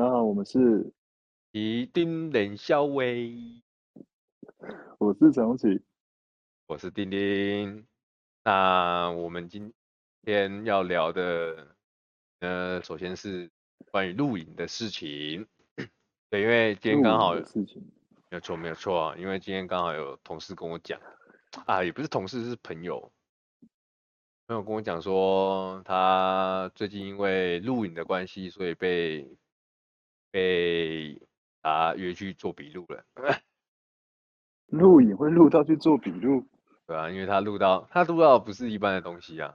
然后我们是一定冷笑威，我是陈宏启，我是丁丁。那我们今天要聊的，首先是关于录影的事情。对，因为今天刚好有事情，没有错，因为今天刚好有同事跟我讲，也不是同事，是朋友跟我讲说，他最近因为录影的关系，所以被约去做笔录了。录影会录到去做笔录？对啊，因为他录到不是一般的东西啊，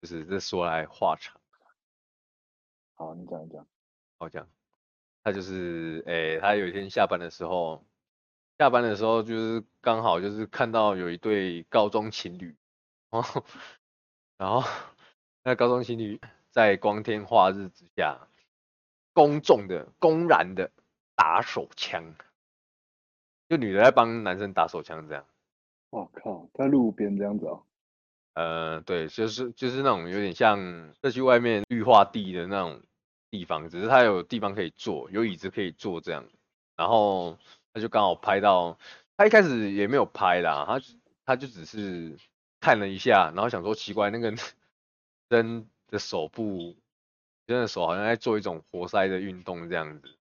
就是这说来话长。好，你讲一讲。好讲，他就是他有一天下班的时候就是刚好就是看到有一对高中情侣，然后那高中情侣在光天化日之下，公然的打手枪。就女的在帮男生打手枪这样，哇靠，在路边这样子哦。对，就是那种有点像社区外面绿化地的那种地方，只是它有地方可以坐，有椅子可以坐这样。然后他就刚好拍到，他一开始也没有拍啦，他就只是看了一下，然后想说奇怪，那个真的手好像在做一种活塞的运动这样子。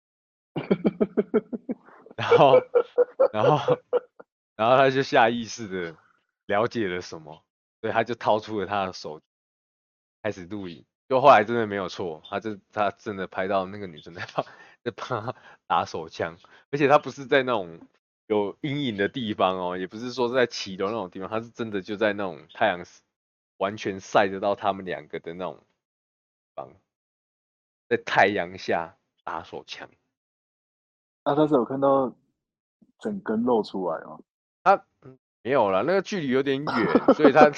然后他就下意识的了解了什么，所以他就掏出了他的手机开始录影。就后来真的没有错，他真的拍到那个女生在帮他打手枪，而且他不是在那种有阴影的地方哦，也不是说是在骑楼那种地方，他是真的就在那种太阳完全晒得到他们两个的那种地方，在太阳下打手枪。他是有看到整根露出来吗？他没有啦，那个距离有点远，所以他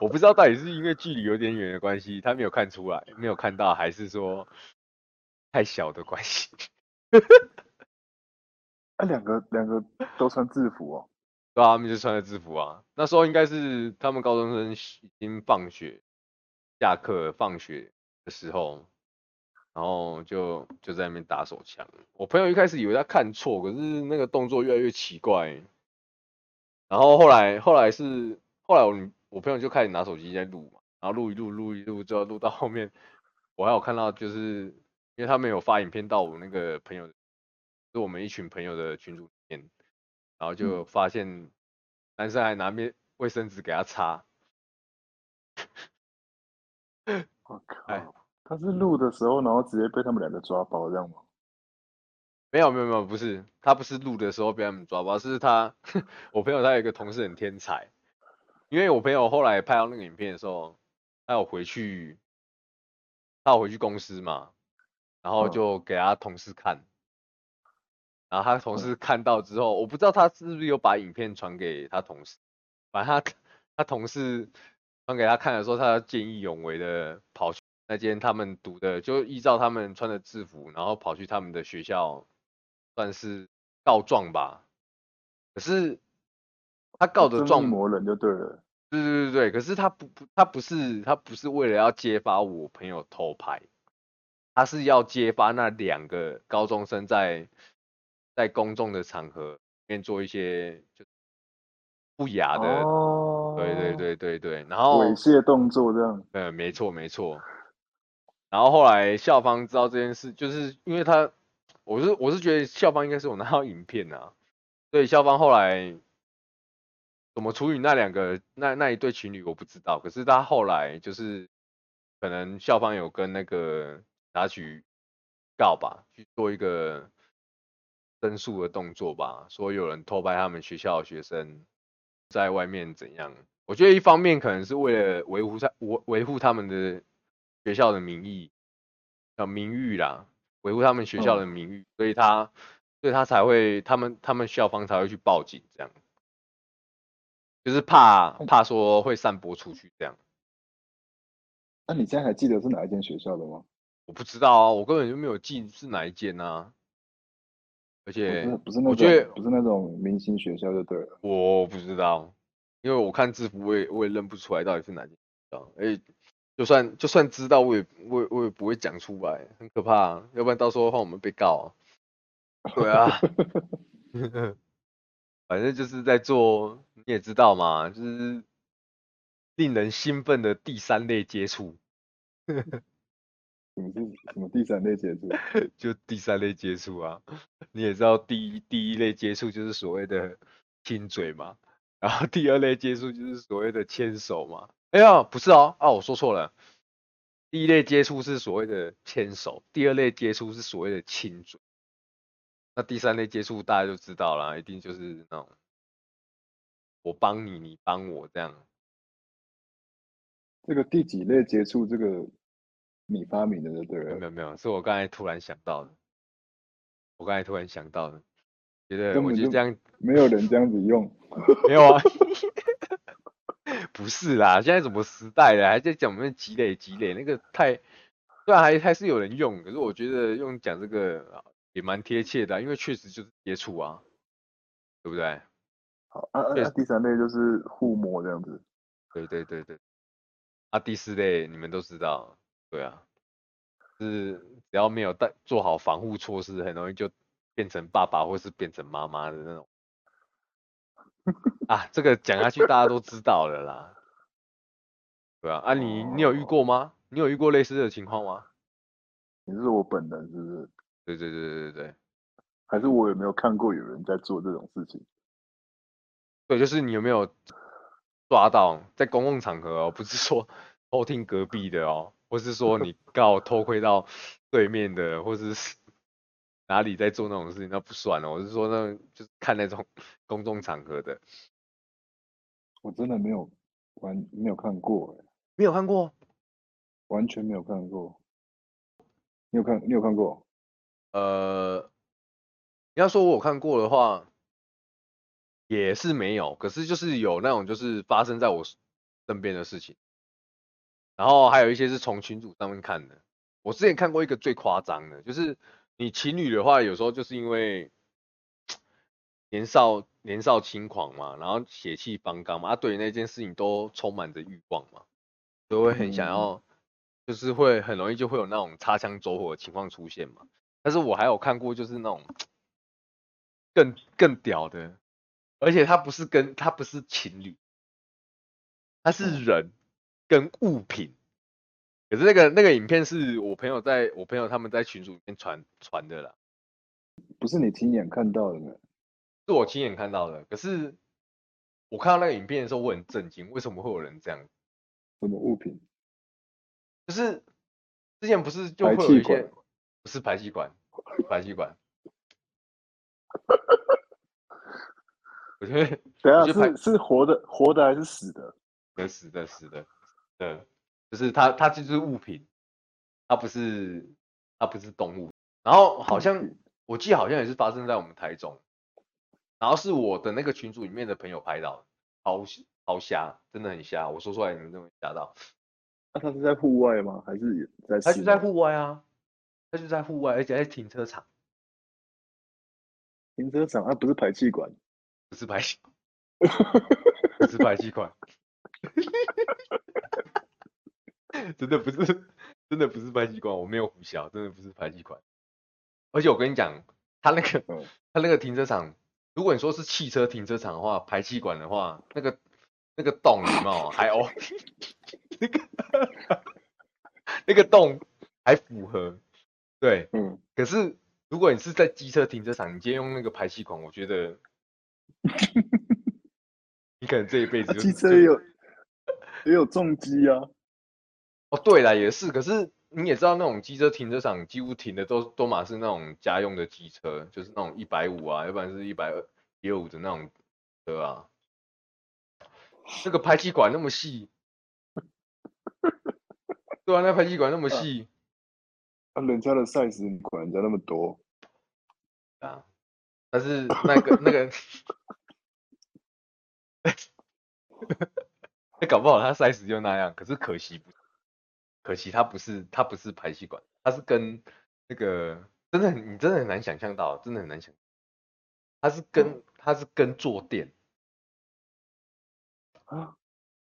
我不知道到底是因为距离有点远的关系，他没有看出来，没有看到，还是说太小的关系？两个都穿制服哦。对啊，他们就穿了制服啊。那时候应该是他们高中生已经放学、下课、放学的时候。然后就在那边打手枪。我朋友一开始以为他看错，可是那个动作越来越奇怪。然后后来我朋友就开始拿手机在录嘛，然后录一录，就录到后面，我还有看到就是因为他们有发影片到我那个朋友，就是我们一群朋友的群组里面，然后就发现男生还拿卫生纸给他擦。我靠！他是录的时候，然后直接被他们两个抓包，这样吗？没有，不是，他不是录的时候被他们抓包，是我朋友他有一个同事很天才，因为我朋友后来拍到那个影片的时候，他有回去公司嘛，然后就给他同事看，然后他同事看到之后，我不知道他是不是有把影片传给他同事，反正他同事传给他看的时候，他见义勇为的跑去。那间他们读的，就依照他们穿的制服，然后跑去他们的学校，算是告状吧。可是他告的状，魔人就对了。对，可是他不是为了要揭发我朋友偷拍，他是要揭发那两个高中生在公众的场合里面做一些就不雅的，对，然后猥亵动作这样。没错。然后后来校方知道这件事，就是因为我是觉得校方应该是有拿到影片啊，所以校方后来怎么处理那一对情侣我不知道，可是他后来就是可能校方有跟那个拿去告吧，去做一个申诉的动作吧，说有人偷拍他们学校的学生在外面怎样。我觉得一方面可能是为了维护他们的学校的名誉啦，维护他们学校的名誉，所以他才会他们校方才会去报警这样，就是怕说会散播出去这样。那你现在还记得是哪一间学校的吗？我不知道啊，我根本就没有记是哪一间啊，而且我觉得不是那种明星学校就对了。我不知道，因为我看制服我也认不出来到底是哪间学校，而且就算知道，我也不会讲出来，很可怕啊，要不然到时候的话我们被告啊。对啊，反正就是在做，你也知道嘛，就是令人兴奋的第三类接触。什么第三类接触？就第三类接触啊，你也知道第一类接触就是所谓的亲嘴嘛，然后第二类接触就是所谓的牵手嘛。哎呀，不是哦，啊，我说错了。第一类接触是所谓的牵手，第二类接触是所谓的亲嘴。那第三类接触大家就知道啦，一定就是那种我帮你，你帮我这样。这个第几类接触，这个你发明的就对了，没有，是我刚才突然想到的。觉得我就这样，没有人这样子用。没有啊。不是啦，现在什么时代了，还在讲我们积累那个太，虽然还是有人用，可是我觉得用讲这个也蛮贴切的啊，因为确实就是接触啊，对不对？好啊，第三类就是互摸这样子。对。啊，第四类你们都知道，对啊，就是只要没有做好防护措施，很容易就变成爸爸或是变成妈妈的那种。啊，这个讲下去大家都知道了啦，对啊，你有遇过吗？你有遇过类似的情况吗？你是我本人是不是？对，还是我有没有看过有人在做这种事情？对，就是你有没有抓到在公共场合哦，不是说偷听隔壁的哦，或是说你偷窥到对面的，或是哪里在做那种事情，那不算了。我是说那种，就是看那种公众场合的。我真的没有看过欸，没有看过，完全没有看过。你有看过？你要说我有看过的话，也是没有。可是就是有那种就是发生在我身边的事情，然后还有一些是从群组上面看的。我之前看过一个最夸张的，就是。你情侣的话，有时候就是因为年少轻狂嘛，然后血气方刚嘛，对于那件事情都充满着欲望嘛，都会很想要，就是会很容易就会有那种擦枪走火的情况出现嘛。但是我还有看过就是那种更屌的，而且他不是情侣，他是人跟物品。可是那个影片是我朋友他们在群组里面传的啦，不是你亲眼看到的呢？是我亲眼看到的。可是我看到那个影片的时候，我很震惊，为什么会有人这样？什么物品？就是之前不是就会有一些，不是排气管。我觉得，是活的还是死的？死的，对。就是它就是物品，它不是动物。然后好像我记得好像也是发生在我们台中，然后是我的那个群组里面的朋友拍到的，好瞎，真的很瞎。我说出来你们都会吓到。那他是在户外吗？还是在？他就在户外啊，而且在停车场。啊，不是排气管，不是排气管。真的不是排气管，我没有胡笑，真的不是排气管。而且我跟你讲，他那个停车场，如果你说是汽车停车场的话，排气管的话，那个洞有没有还哦，那个洞还符合，对，可是如果你是在机车停车场，你今天用那个排气管，我觉得你可能这一辈子机车也有重机啊。哦，对啦，也是。可是你也知道，那种机车停车场几乎停的都嘛是那种家用的机车，就是那种150啊，要不然是125的那种车啊。那个排气管那么细，对啊，那排气管那么细，人家的 size 你管人家那么多啊？但是那个，那搞不好他 size 就那样，可是可惜它不是排气管，它是跟那个你真的很难想象到，它是跟坐垫啊，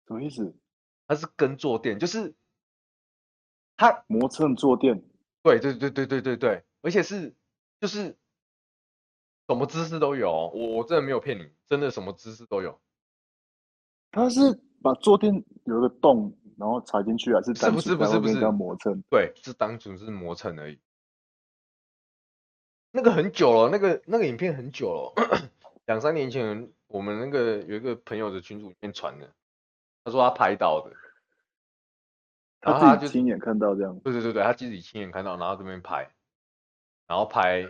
什么意思？它是跟坐垫，就是它磨蹭坐垫，对，而且是就是什么姿势都有，我真的没有骗你，真的什么姿势都有。它是把坐垫有一个洞，然后踩进去，还是单纯不是叫磨蹭？对，是单纯是磨蹭而已。那个很久了，那个影片很久了，2、3年前我们那个有一个朋友的群组里面传的，他说他拍到的，然后他就亲眼看到这样。对，他自己亲眼看到，然后这边拍，然后拍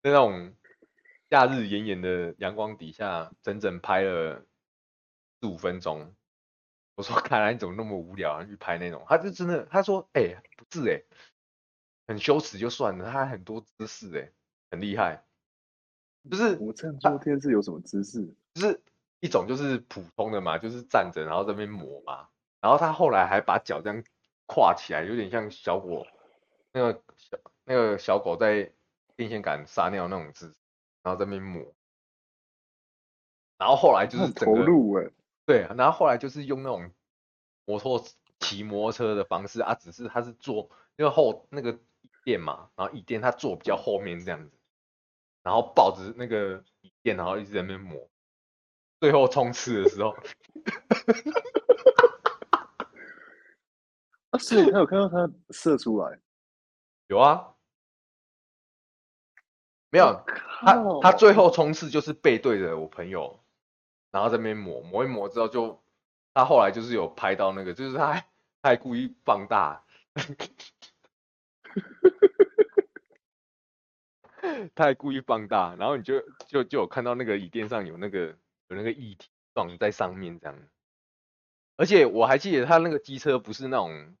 那种夏日炎炎的阳光底下，整整拍了15分钟。我说：“看来你怎么那么无聊，去拍那种？”他就真的他说：“欸，不是欸。”很羞耻就算了，他还很多姿势欸，很厉害。就是我站坐垫是有什么姿势？就是一种就是普通的嘛，就是站着然后在那边磨嘛。然后他后来还把脚这样跨起来，有点像小狗那个小狗在电线杆撒尿那种姿势，然后在那边磨。然后后来就是整个投入欸，对，然后后来就是用那种骑摩托车的方式啊，只是他是坐因为后那个垫嘛，然后椅垫他坐比较后面这样子，然后抱着那个椅垫，然后一直在那边磨，最后冲刺的时候，是我有看到他射出来，有啊，没有他最后冲刺就是背对着我朋友，然后在那边磨一磨之后就他后来就是有拍到那个，就是他还故意放大。他还故意放大，然后你就有看到那个椅垫上有那个液体撞在上面这样。而且我还记得他那个机车不是那种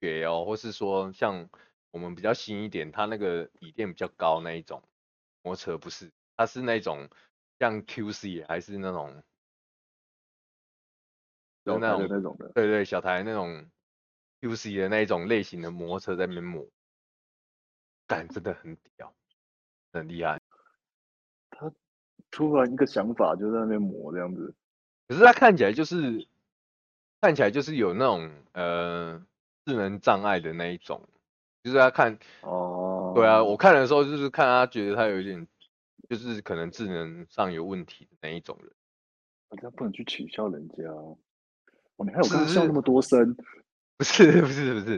雪哦，或是说像我们比较新一点，他那个椅垫比较高那一种摩托车不是，他是那种像 QC 还是那种的，对，小台那种 QC 的那一种类型的摩托车在那边磨，但真的很屌。很厉害，他突然一个想法就在那边磨这样子，可是他看起来就是有那种智能障碍的那一种，就是他看哦，对啊，我看的时候就是看他觉得他有一点就是可能智能上有问题的那一种人，他不能去取笑人家哦，你看我刚笑那么多声，不是，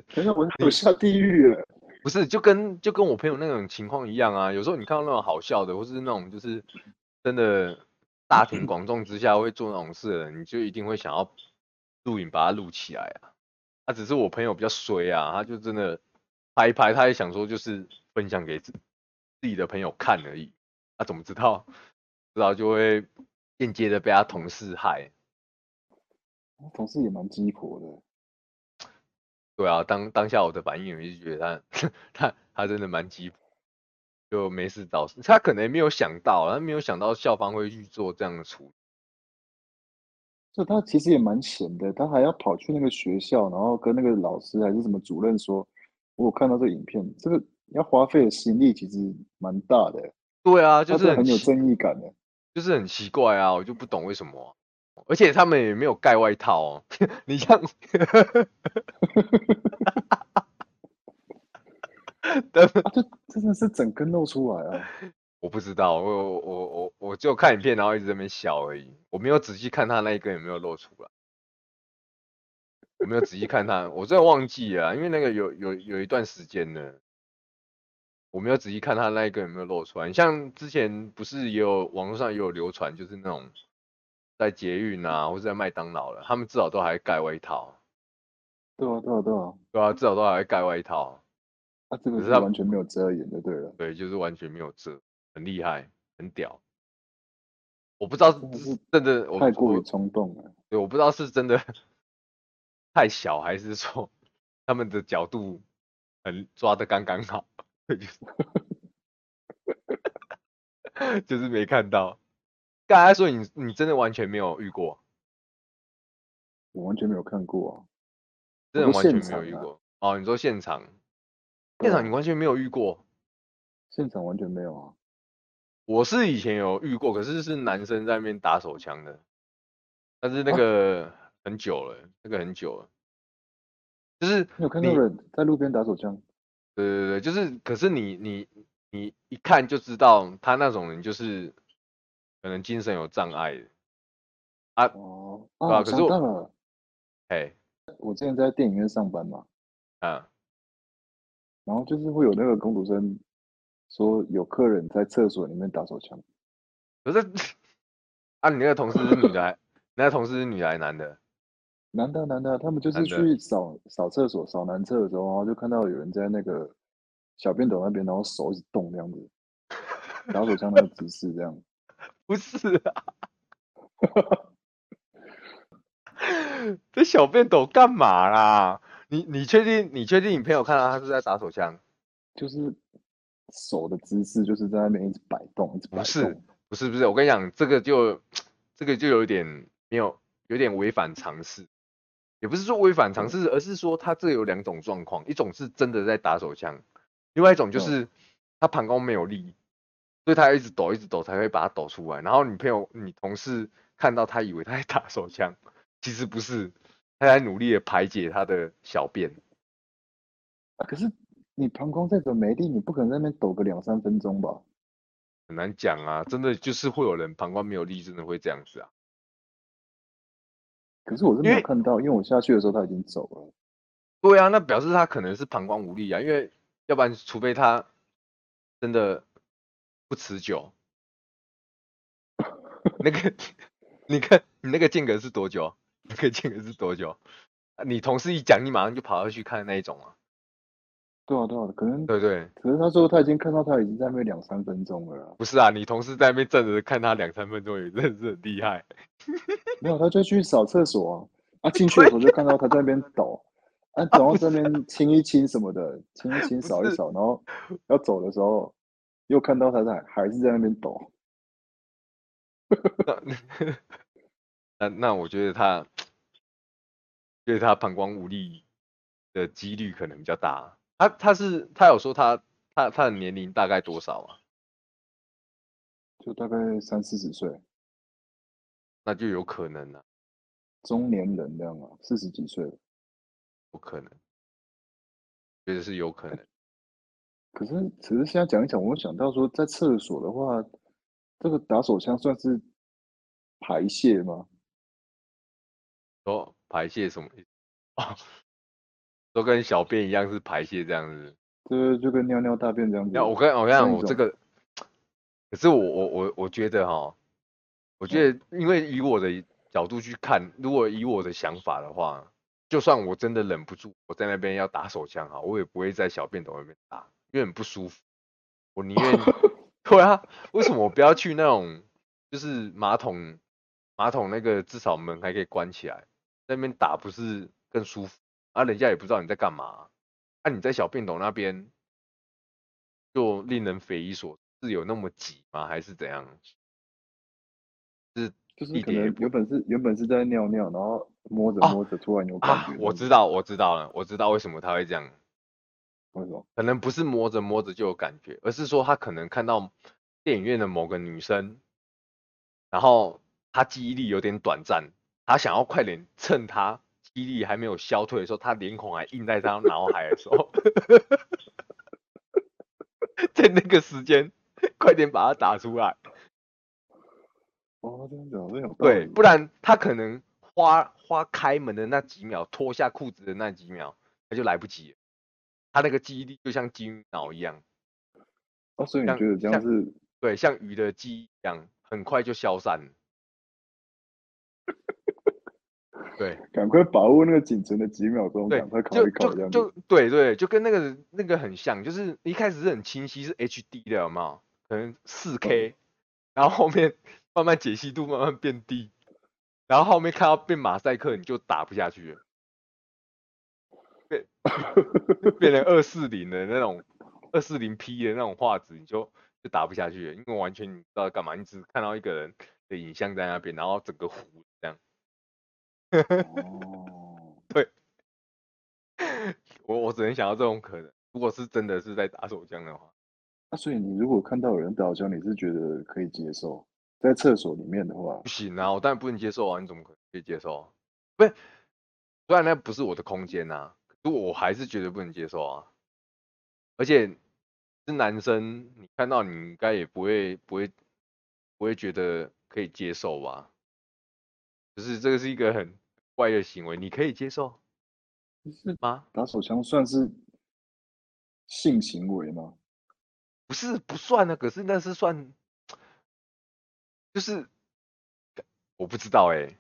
可是我下地狱了。不是，就跟我朋友那种情况一样啊。有时候你看到那种好笑的，或是那种就是真的大庭广众之下会做那种事的人，你就一定会想要录影把它录起来啊。他只是我朋友比较衰啊，他就真的拍一拍，他也想说就是分享给自己的朋友看而已。他怎么知道就会间接的被他同事害。他同事也蛮鸡婆的。对啊，当下我的反应，我就觉得他真的蛮鸡婆，就没事找事。他可能也没有想到校方会去做这样的处理。就他其实也蛮闲的，他还要跑去那个学校，然后跟那个老师还是什么主任说，我有看到这个影片，这个要花费的心力其实蛮大的。对啊，就是很有正义感的，就是很奇怪啊，我就不懂为什么。而且他们也没有盖外套哦，你像就真的是整根露出来啊！我不知道，我就看影片，然后一直在那边笑而已，我没有仔细看他那一根有没有露出来，我没有仔细看他，我真的忘记了，因为那个有一段时间了，我没有仔细看他那一根有没有露出来。你像之前不是也有网络上也有流传，就是那种。在捷运啊，或是在麦当劳了，他们至少都还盖外套。对啊，至少都还盖外套。啊，这个是完全没有遮掩的，对了。对，就是完全没有遮，很厉害，很屌。我不知道是真的，太过于冲动了。对，我不知道是真的太小，还是说他们的角度很抓得刚刚好，就是没看到。刚才说你真的完全没有遇过，我完全没有看过啊，真的完全没有遇过哦。你说现场你完全没有遇过，现场完全没有啊。我是以前有遇过，可是是男生在那边打手枪的，但是那个很久了，就是你有看到人在路边打手枪？对对对，就是可是你一看就知道他那种人就是可能精神有障碍的啊。哦，啊，可是我，哎，我之前在电影院上班嘛，啊，然后就是会有那个工读生说有客人在厕所里面打手枪，可是啊，你那个同事是女的还，那个同事是女的还男的？男的，男的，他们就是去扫厕所，扫男厕的时候，然后就看到有人在那个小便斗那边，然后手一直动这样子，打手枪那个姿势这样。不是啊，这小便斗干嘛啦？你确定？你确定你朋友看到他是在打手枪？就是手的姿势，就是在那边一直摆动，一直摆动。不是，我跟你讲，这个就有点没有，有点违反常识。也不是说违反常识，而是说他这有两种状况，一种是真的在打手枪，另外一种就是他膀胱没有力，所以他一直抖一直抖才会把它抖出来。然后你同事看到他以为他在打手枪，其实不是，他在努力的排解他的小便。啊，可是你膀胱再怎么没力，你不可能在那边抖个2-3分钟吧？很难讲啊，真的就是会有人膀胱没有力，真的会这样子啊。可是我是没有看到，因为我下去的时候他已经走了。对啊，那表示他可能是膀胱无力啊，因为要不然除非他真的不持久。那个，你看你那个间隔是多久？那个间隔是多久？你同事一讲，你马上就跑下去看那一种啊。对啊，可能对，可是他说他已经看到他已经在那边2-3分钟了啦。不是啊，你同事在那边站着看他2-3分钟也真的是很厉害。没有，他就去扫厕所啊，进去的时候就看到他在那边抖，啊，然后在那边清一清什么的，清一清扫一扫，然后要走的时候又看到他还是在那边抖。那我觉得他对他膀胱无力的几率可能比较大。他有说他的年龄大概多少啊？就大概30-40岁，那就有可能啊，中年人这样啊，40几岁了，有可能，觉得是有可能。可是现在讲一讲，我想到说，在厕所的话，这个打手枪算是排泄吗？哦，排泄什么意思？哦，都跟小便一样是排泄这样子，对，就跟尿尿大便这样子。我这个，可是我觉得哈，我觉得因为以我的角度去看，如果以我的想法的话，就算我真的忍不住，我在那边要打手枪哈，我也不会在小便斗那边打，因为很不舒服。我宁愿对啊，为什么我不要去那种就是马桶那个至少门还可以关起来，在那边打不是更舒服？啊，人家也不知道你在干嘛啊！你在小便斗那边，就令人匪夷所思，是有那么挤吗？还是怎样？就是可能原本是在尿尿，然后摸着，突然有感觉。啊，我知道了，我知道为什么他会这样。为什么？可能不是摸着就有感觉，而是说他可能看到电影院的某个女生，然后他记忆力有点短暂，他想要快点趁他记忆力还没有消退的时候，他脸孔还印在他脑海的时候，在那个时间，快点把它打出来。哦，真的。对，不然他可能花开门的那几秒，脱下裤子的那几秒，他就来不及了。他那个记忆力就像金鱼脑一样。哦，所以你觉得这样是？对，像鱼的记忆一样，很快就消散了。对，赶快把握那个仅存的几秒钟，赶快考一考这样子。对，就跟那个很像，就是一开始是很清晰，是 HD 的，有没有？可能 4K， 然后后面慢慢解析度慢慢变低，然后后面看到变马赛克，你就打不下去了，变成240的那种240P 的那种画质，你就打不下去了，因为完全你不知道干嘛，你只看到一个人的影像在那边，然后整个糊这样。对，我只能想到这种可能。如果是真的是在打手枪的话，那所以你如果看到有人打手枪，你是觉得可以接受？在厕所里面的话，不行啊，我当然不能接受啊！你怎么可以接受？不是，虽然那不是我的空间啊，可我还是绝对不能接受啊。而且是男生，你看到你应该也不会觉得可以接受吧？就是这个是一个很怪的行为，你可以接受吗？打手枪算是性行为吗？不是，不算啊。可是那是算，就是我不知道欸，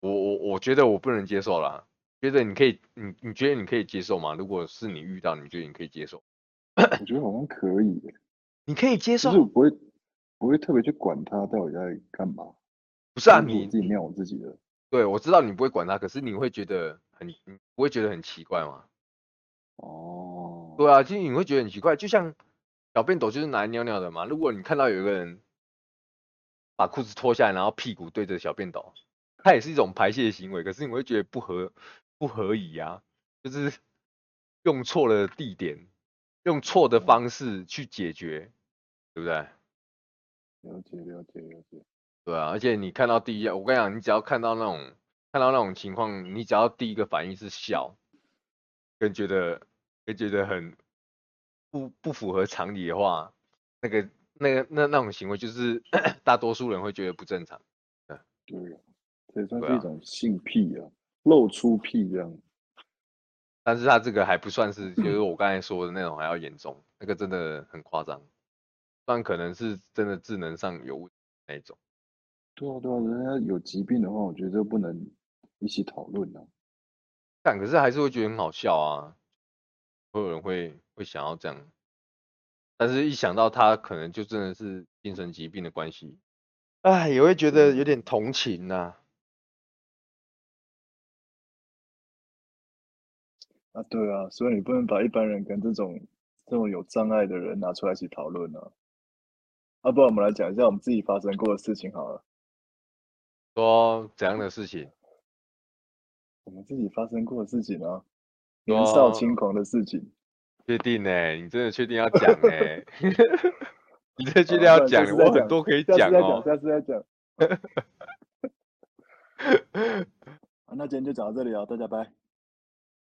我觉得我不能接受啦。觉得你可以，你觉得你可以接受吗？如果是你遇到，你觉得你可以接受？我觉得好像可以耶，你可以接受，就是我不会特别去管他到底在干嘛。不是啊，我自己尿我自己的。对，我知道你不会管他，可是你会觉得你不会觉得很奇怪吗？哦，对啊，就是你会觉得很奇怪，就像小便斗就是拿来尿尿的嘛。如果你看到有一个人把裤子脱下来，然后屁股对着小便斗，它也是一种排泄的行为，可是你会觉得不合理啊，就是用错了地点，用错的方式去解决，对不对？了解。对啊，而且你看到第一下，我跟你讲，你只要看到那种情况，你只要第一个反应是笑，跟觉得很不符合常理的话，那种行为就是大多数人会觉得不正常。对啊，这也算是一种性癖啊，露出癖这样。但是他这个还不算是，就是我刚才说的那种还要严重，那个真的很夸张，但可能是真的智能上有问题那种。对啊，人家有疾病的话，我觉得不能一起讨论啊。但可是还是会觉得很好笑啊，会有人会想要这样，但是一想到他可能就真的是精神疾病的关系，哎，也会觉得有点同情啊。啊，对啊，所以你不能把一般人跟这种有障碍的人拿出来一起讨论啊。啊，不然我们来讲一下我们自己发生过的事情好了。说怎样的事情？我们自己发生过的事情啊，年少轻狂的事情。确定欸？你真的确定要讲欸？你真的确定要讲？我很多可以讲哦。下次再讲。好，那今天就讲到这里啊，大家拜。